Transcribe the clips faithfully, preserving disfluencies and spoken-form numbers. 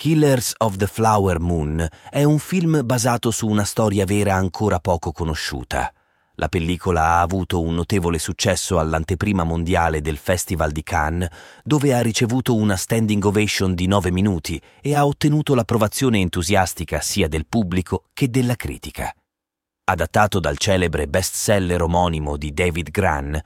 Killers of the Flower Moon è un film basato su una storia vera ancora poco conosciuta. La pellicola ha avuto un notevole successo all'anteprima mondiale del Festival di Cannes, dove ha ricevuto una standing ovation di nove minuti e ha ottenuto l'approvazione entusiastica sia del pubblico che della critica. Adattato dal celebre bestseller omonimo di David Gran,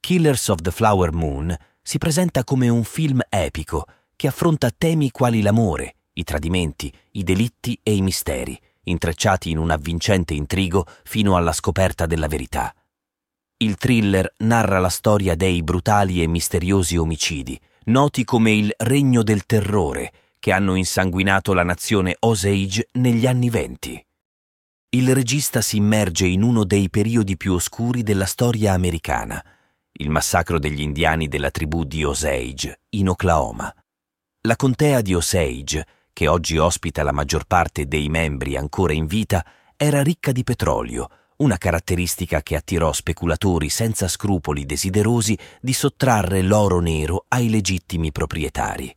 Killers of the Flower Moon si presenta come un film epico che affronta temi quali l'amore, i tradimenti, i delitti e i misteri, intrecciati in un avvincente intrigo fino alla scoperta della verità. Il thriller narra la storia dei brutali e misteriosi omicidi, noti come il Regno del Terrore, che hanno insanguinato la nazione Osage negli anni venti. Il regista si immerge in uno dei periodi più oscuri della storia americana, il massacro degli indiani della tribù di Osage, in Oklahoma. La contea di Osage, che oggi ospita la maggior parte dei membri ancora in vita, era ricca di petrolio, una caratteristica che attirò speculatori senza scrupoli desiderosi di sottrarre l'oro nero ai legittimi proprietari.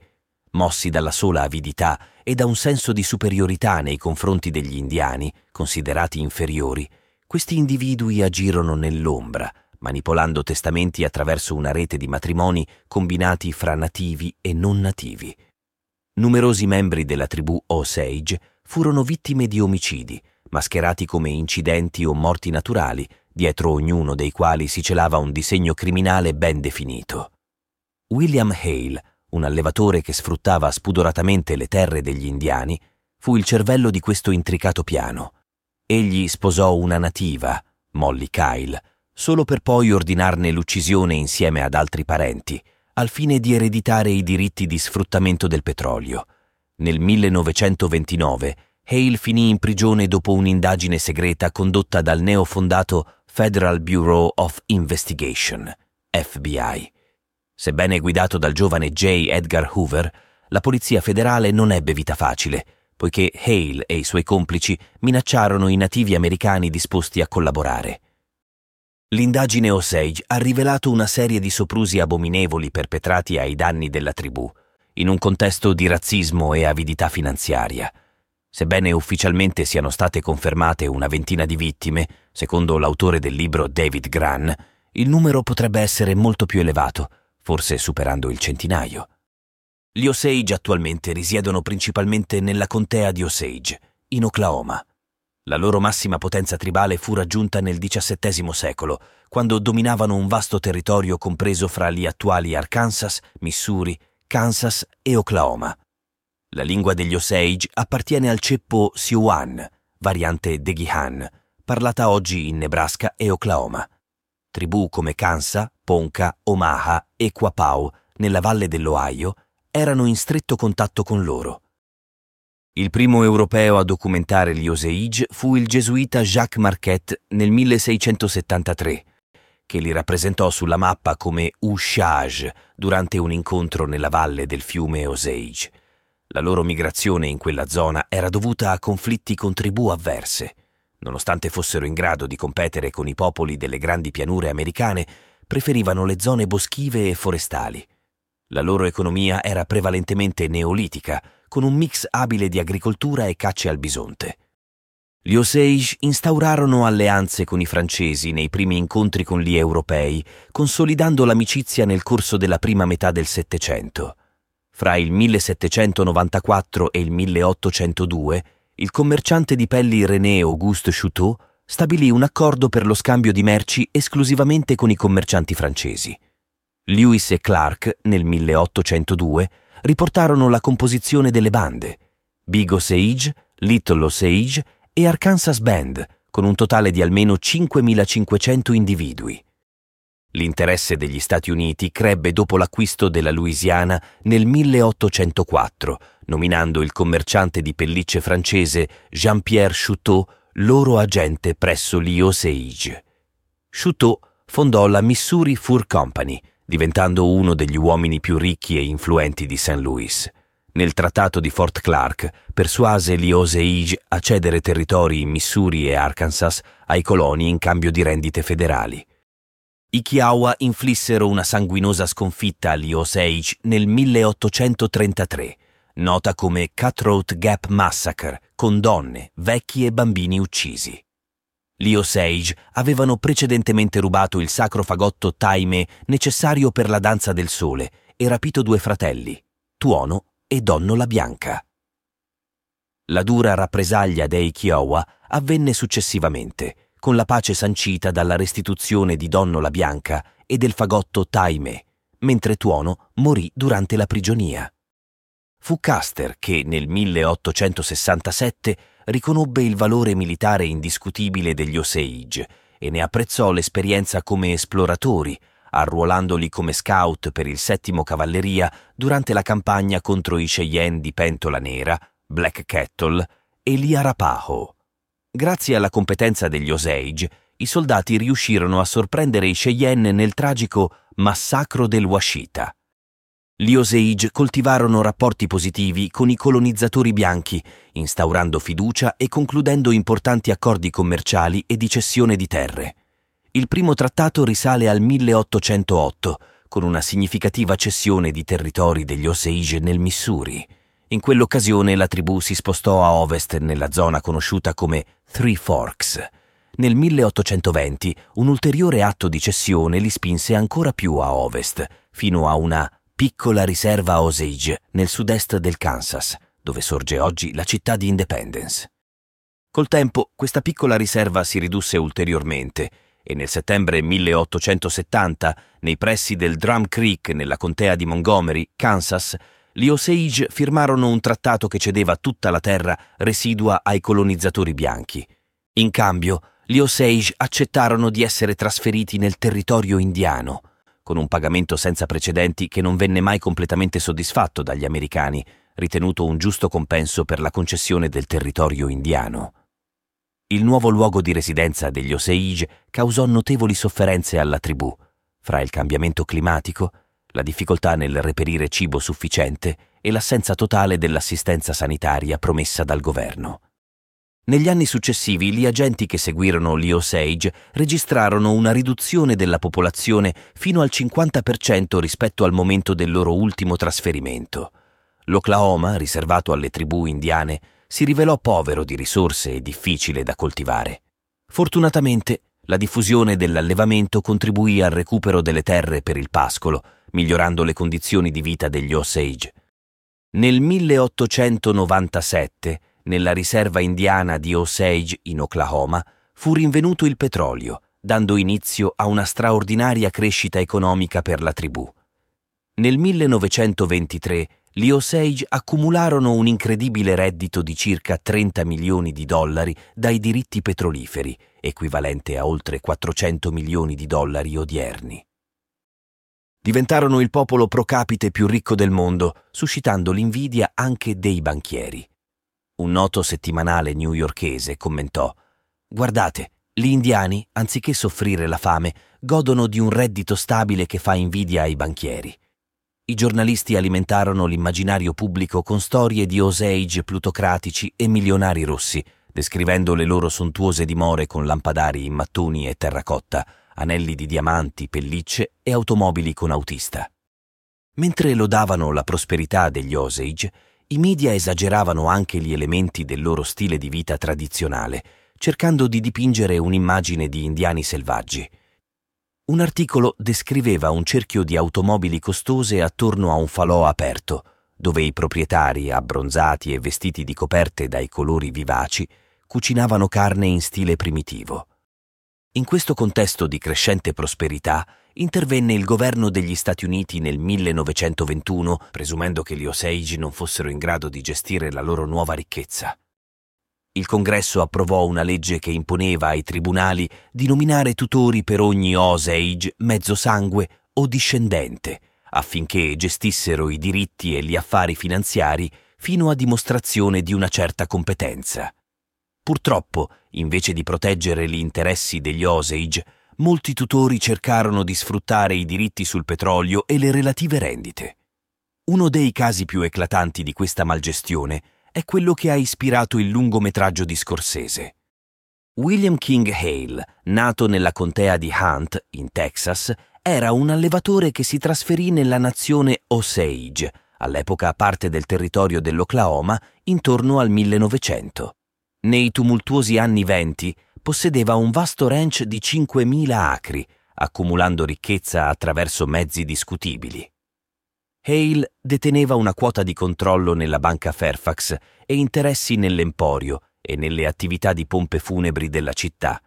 Mossi dalla sola avidità e da un senso di superiorità nei confronti degli indiani, considerati inferiori, questi individui agirono nell'ombra, manipolando testamenti attraverso una rete di matrimoni combinati fra nativi e non nativi. Numerosi membri della tribù Osage furono vittime di omicidi, mascherati come incidenti o morti naturali, dietro ognuno dei quali si celava un disegno criminale ben definito. William Hale, un allevatore che sfruttava spudoratamente le terre degli indiani, fu il cervello di questo intricato piano. Egli sposò una nativa, Molly Kyle, solo per poi ordinarne l'uccisione insieme ad altri parenti, al fine di ereditare i diritti di sfruttamento del petrolio. Nel millenovecentoventinove Hale finì in prigione dopo un'indagine segreta condotta dal neofondato Federal Bureau of Investigation, F B I. Sebbene guidato dal giovane J. Edgar Hoover, la polizia federale non ebbe vita facile, poiché Hale e i suoi complici minacciarono i nativi americani disposti a collaborare. L'indagine Osage ha rivelato una serie di soprusi abominevoli perpetrati ai danni della tribù, in un contesto di razzismo e avidità finanziaria. Sebbene ufficialmente siano state confermate una ventina di vittime, secondo l'autore del libro David Gran, il numero potrebbe essere molto più elevato, forse superando il centinaio. Gli Osage attualmente risiedono principalmente nella contea di Osage, in Oklahoma. La loro massima potenza tribale fu raggiunta nel diciassettesimo secolo, quando dominavano un vasto territorio compreso fra gli attuali Arkansas, Missouri, Kansas e Oklahoma. La lingua degli Osage appartiene al ceppo Siouan, variante Degihan, parlata oggi in Nebraska e Oklahoma. Tribù come Kansa, Ponca, Omaha e Quapaw, nella valle dell'Ohio, erano in stretto contatto con loro. Il primo europeo a documentare gli Osage fu il gesuita Jacques Marquette nel milleseicentosettantatré, che li rappresentò sulla mappa come Ushage durante un incontro nella valle del fiume Osage. La loro migrazione in quella zona era dovuta a conflitti con tribù avverse. Nonostante fossero in grado di competere con i popoli delle grandi pianure americane, preferivano le zone boschive e forestali. La loro economia era prevalentemente neolitica, con un mix abile di agricoltura e cacce al bisonte. Gli Osage instaurarono alleanze con i francesi nei primi incontri con gli europei, consolidando l'amicizia nel corso della prima metà del Settecento. Fra il millesettecentonovantaquattro e il milleottocentodue, il commerciante di pelli René Auguste Chouteau stabilì un accordo per lo scambio di merci esclusivamente con i commercianti francesi. Lewis e Clark, nel milleottocentodue, riportarono la composizione delle bande, Big Osage, Little Osage e Arkansas Band, con un totale di almeno cinquemilacinquecento individui. L'interesse degli Stati Uniti crebbe dopo l'acquisto della Louisiana nel milleottocentoquattro, nominando il commerciante di pellicce francese Jean-Pierre Chouteau loro agente presso gli Osage. Chouteau fondò la Missouri Fur Company, diventando uno degli uomini più ricchi e influenti di Saint Louis. Nel trattato di Fort Clark persuase gli Osage a cedere territori in Missouri e Arkansas ai coloni in cambio di rendite federali. I Kiowa inflissero una sanguinosa sconfitta agli Osage nel milleottocentotrentatré, nota come Cutthroat Gap Massacre, con donne, vecchi e bambini uccisi. Gli Osage avevano precedentemente rubato il sacro fagotto Taime necessario per la danza del sole e rapito due fratelli, Tuono e Donnola Bianca. La dura rappresaglia dei Kiowa avvenne successivamente, con la pace sancita dalla restituzione di Donnola Bianca e del fagotto Taime, mentre Tuono morì durante la prigionia. Fu Custer che nel milleottocentosessantasette riconobbe il valore militare indiscutibile degli Osage e ne apprezzò l'esperienza come esploratori, arruolandoli come scout per il settimo Cavalleria durante la campagna contro i Cheyenne di Pentola Nera, Black Kettle e gli Arapaho. Grazie alla competenza degli Osage, i soldati riuscirono a sorprendere i Cheyenne nel tragico massacro del Washita. Gli Osage coltivarono rapporti positivi con i colonizzatori bianchi, instaurando fiducia e concludendo importanti accordi commerciali e di cessione di terre. Il primo trattato risale al milleottocentootto, con una significativa cessione di territori degli Osage nel Missouri. In quell'occasione la tribù si spostò a ovest nella zona conosciuta come Three Forks. Nel milleottocentoventi un ulteriore atto di cessione li spinse ancora più a ovest, fino a una piccola riserva Osage nel sud-est del Kansas, dove sorge oggi la città di Independence. Col tempo, questa piccola riserva si ridusse ulteriormente e nel settembre milleottocentosettanta, nei pressi del Drum Creek nella contea di Montgomery, Kansas, gli Osage firmarono un trattato che cedeva tutta la terra residua ai colonizzatori bianchi. In cambio, gli Osage accettarono di essere trasferiti nel territorio indiano, con un pagamento senza precedenti che non venne mai completamente soddisfatto dagli americani, ritenuto un giusto compenso per la concessione del territorio indiano. Il nuovo luogo di residenza degli Osage causò notevoli sofferenze alla tribù, fra il cambiamento climatico, la difficoltà nel reperire cibo sufficiente e l'assenza totale dell'assistenza sanitaria promessa dal governo. Negli anni successivi gli agenti che seguirono gli Osage registrarono una riduzione della popolazione fino al cinquanta per cento rispetto al momento del loro ultimo trasferimento. L'Oklahoma, riservato alle tribù indiane, si rivelò povero di risorse e difficile da coltivare. Fortunatamente, la diffusione dell'allevamento contribuì al recupero delle terre per il pascolo, migliorando le condizioni di vita degli Osage. Nel milleottocentonovantasette, nella riserva indiana di Osage, in Oklahoma, fu rinvenuto il petrolio, dando inizio a una straordinaria crescita economica per la tribù. Nel millenovecentoventitré gli Osage accumularono un incredibile reddito di circa trenta milioni di dollari dai diritti petroliferi, equivalente a oltre quattrocento milioni di dollari odierni. Diventarono il popolo pro capite più ricco del mondo, suscitando l'invidia anche dei banchieri. Un noto settimanale newyorkese commentò: «Guardate, gli indiani, anziché soffrire la fame, godono di un reddito stabile che fa invidia ai banchieri». I giornalisti alimentarono l'immaginario pubblico con storie di Osage plutocratici e milionari rossi, descrivendo le loro sontuose dimore con lampadari in mattoni e terracotta, anelli di diamanti, pellicce e automobili con autista. Mentre lodavano la prosperità degli Osage, i media esageravano anche gli elementi del loro stile di vita tradizionale, cercando di dipingere un'immagine di indiani selvaggi. Un articolo descriveva un cerchio di automobili costose attorno a un falò aperto, dove i proprietari, abbronzati e vestiti di coperte dai colori vivaci, cucinavano carne in stile primitivo. In questo contesto di crescente prosperità, intervenne il governo degli Stati Uniti nel millenovecentoventuno, presumendo che gli Osage non fossero in grado di gestire la loro nuova ricchezza. Il Congresso approvò una legge che imponeva ai tribunali di nominare tutori per ogni Osage mezzo sangue o discendente, affinché gestissero i diritti e gli affari finanziari fino a dimostrazione di una certa competenza. Purtroppo, invece di proteggere gli interessi degli Osage, molti tutori cercarono di sfruttare i diritti sul petrolio e le relative rendite. Uno dei casi più eclatanti di questa malgestione è quello che ha ispirato il lungometraggio di Scorsese. William King Hale, nato nella contea di Hunt, in Texas, era un allevatore che si trasferì nella nazione Osage, all'epoca parte del territorio dell'Oklahoma, intorno al millenovecento. Nei tumultuosi anni venti possedeva un vasto ranch di cinquemila acri, accumulando ricchezza attraverso mezzi discutibili. Hale deteneva una quota di controllo nella banca Fairfax e interessi nell'emporio e nelle attività di pompe funebri della città.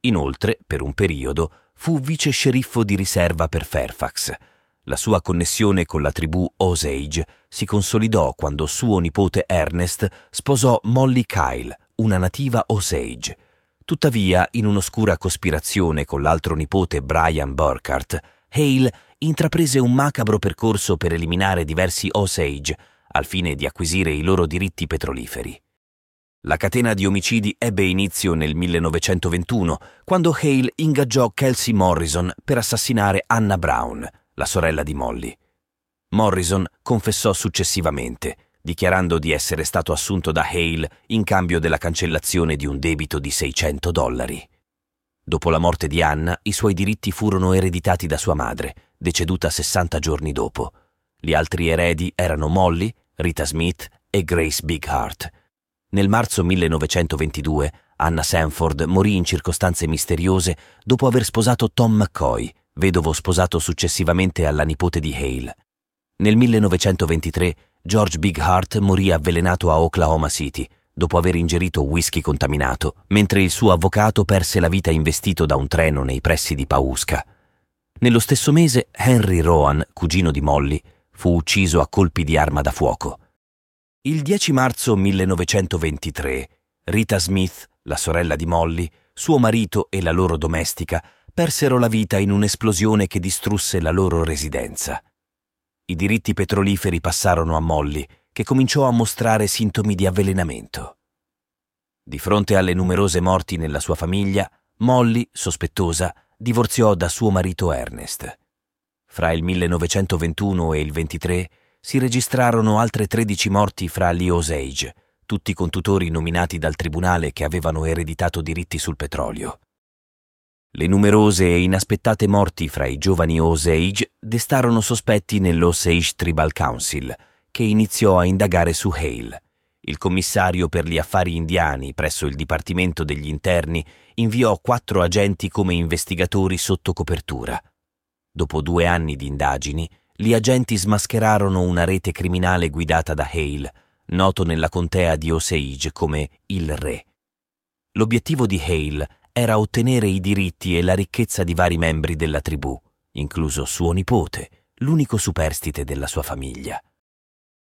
Inoltre, per un periodo, fu vice sceriffo di riserva per Fairfax. La sua connessione con la tribù Osage si consolidò quando suo nipote Ernest sposò Molly Kyle, una nativa Osage. Tuttavia, in un'oscura cospirazione con l'altro nipote Brian Burkhart, Hale intraprese un macabro percorso per eliminare diversi Osage al fine di acquisire i loro diritti petroliferi. La catena di omicidi ebbe inizio nel millenovecentoventuno, quando Hale ingaggiò Kelsey Morrison per assassinare Anna Brown, la sorella di Molly. Morrison confessò successivamente, dichiarando di essere stato assunto da Hale in cambio della cancellazione di un debito di seicento dollari. Dopo la morte di Anna, i suoi diritti furono ereditati da sua madre, deceduta sessanta giorni dopo. Gli altri eredi erano Molly, Rita Smith e Grace Bigheart. Nel marzo millenovecentoventidue, Anna Sanford morì in circostanze misteriose dopo aver sposato Tom McCoy, vedovo sposato successivamente alla nipote di Hale. Nel millenovecentoventitré, George Bigheart morì avvelenato a Oklahoma City, dopo aver ingerito whisky contaminato, mentre il suo avvocato perse la vita investito da un treno nei pressi di Pawhuska. Nello stesso mese, Henry Rowan, cugino di Molly, fu ucciso a colpi di arma da fuoco. Il dieci marzo millenovecentoventitré, Rita Smith, la sorella di Molly, suo marito e la loro domestica persero la vita in un'esplosione che distrusse la loro residenza. I diritti petroliferi passarono a Molly, che cominciò a mostrare sintomi di avvelenamento. Di fronte alle numerose morti nella sua famiglia, Molly, sospettosa, divorziò da suo marito Ernest. Fra il millenovecentoventuno e il ventitré si registrarono altre tredici morti fra gli Osage, tutti con tutori nominati dal tribunale che avevano ereditato diritti sul petrolio. Le numerose e inaspettate morti fra i giovani Osage destarono sospetti nell'Osage Tribal Council, che iniziò a indagare su Hale. Il commissario per gli affari indiani presso il Dipartimento degli Interni inviò quattro agenti come investigatori sotto copertura. Dopo due anni di indagini, gli agenti smascherarono una rete criminale guidata da Hale, noto nella contea di Osage come il Re. L'obiettivo di Hale era ottenere i diritti e la ricchezza di vari membri della tribù, incluso suo nipote, l'unico superstite della sua famiglia.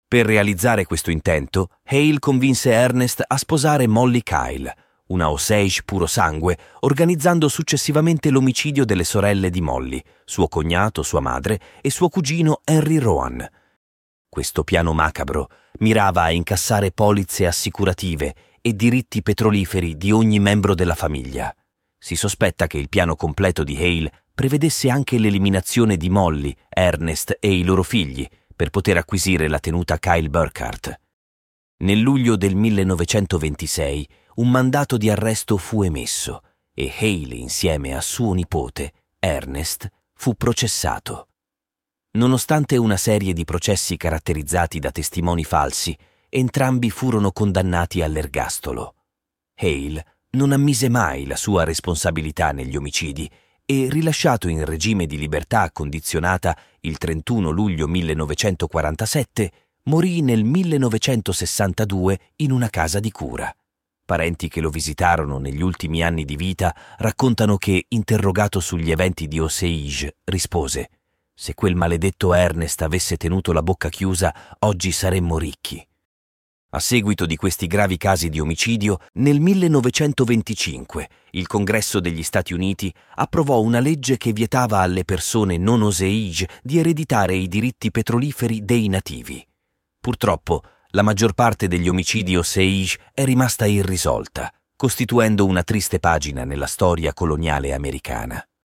Per realizzare questo intento, Hale convinse Ernest a sposare Molly Kyle, una Osage puro sangue, organizzando successivamente l'omicidio delle sorelle di Molly, suo cognato, sua madre e suo cugino Henry Rowan. Questo piano macabro mirava a incassare polizze assicurative e diritti petroliferi di ogni membro della famiglia. Si sospetta che il piano completo di Hale prevedesse anche l'eliminazione di Molly, Ernest e i loro figli, per poter acquisire la tenuta Kyle Burkhart. Nel luglio del millenovecentoventisei un mandato di arresto fu emesso e Hale, insieme a suo nipote, Ernest, fu processato. Nonostante una serie di processi caratterizzati da testimoni falsi, entrambi furono condannati all'ergastolo. Hale non ammise mai la sua responsabilità negli omicidi e, rilasciato in regime di libertà condizionata il trentuno luglio millenovecentoquarantasette, morì nel millenovecentosessantadue in una casa di cura. Parenti che lo visitarono negli ultimi anni di vita raccontano che, interrogato sugli eventi di Osage, rispose: «Se quel maledetto Ernest avesse tenuto la bocca chiusa, oggi saremmo ricchi». A seguito di questi gravi casi di omicidio, nel millenovecentoventicinque il Congresso degli Stati Uniti approvò una legge che vietava alle persone non Osage di ereditare i diritti petroliferi dei nativi. Purtroppo, la maggior parte degli omicidi Osage è rimasta irrisolta, costituendo una triste pagina nella storia coloniale americana.